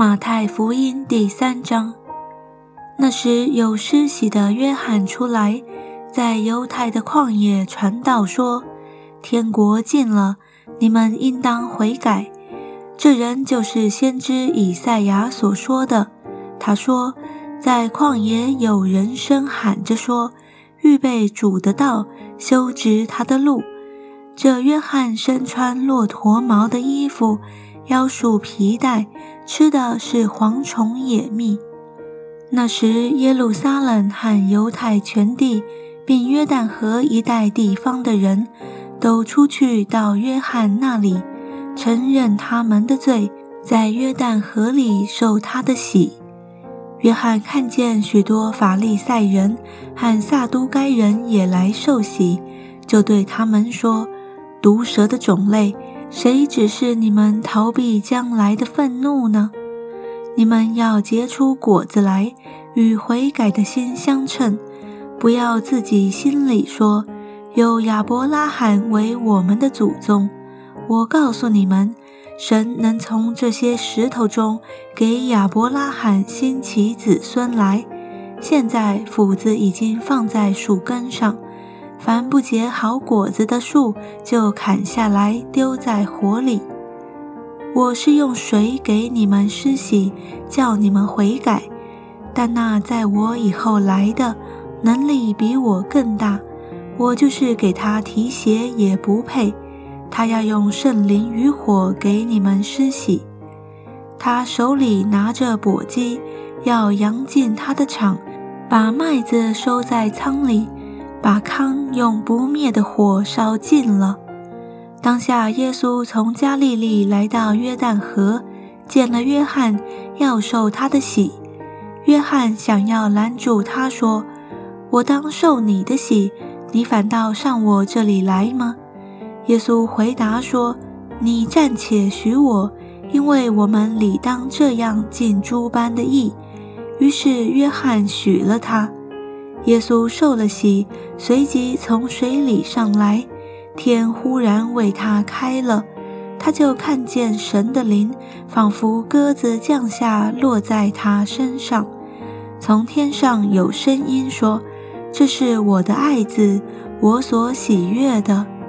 马太福音第3章。那时有施洗的约翰出来，在犹太的旷野传道说，天国近了，你们应当悔改。这人就是先知以赛亚所说的，他说，在旷野有人声喊着说，预备主的道，修直他的路。这约翰身穿骆驼毛的衣服，腰束皮带，吃的是蝗虫野蜜。那时耶路撒冷和犹太全地，并约旦河一带地方的人，都出去到约翰那里，承认他们的罪，在约旦河里受他的洗。约翰看见许多法利赛人和撒都该人也来受洗，就对他们说，毒蛇的种类，谁指示你们逃避将来的愤怒呢？你们要结出果子来，与悔改的心相称，不要自己心里说，有亚伯拉罕为我们的祖宗。我告诉你们，神能从这些石头中给亚伯拉罕兴起子孙来。现在斧子已经放在树根上，凡不结好果子的树，就砍下来丢在火里。我是用水给你们施洗，叫你们悔改，但那在我以后来的，能力比我更大，我就是给他提鞋也不配。他要用圣灵与火给你们施洗，他手里拿着簸箕，要扬进他的场，把麦子收在仓里，把糠用不灭的火烧尽了。当下耶稣从加利利来到约旦河，见了约翰，要受他的洗。约翰想要拦住他，说，我当受你的洗，你反倒上我这里来吗？耶稣回答说，你暂且许我，因为我们理当这样尽诸般的义。于是约翰许了他。耶稣受了洗，随即从水里上来，天忽然为他开了，他就看见神的灵仿佛鸽子降下，落在他身上。从天上有声音说，这是我的爱子，我所喜悦的。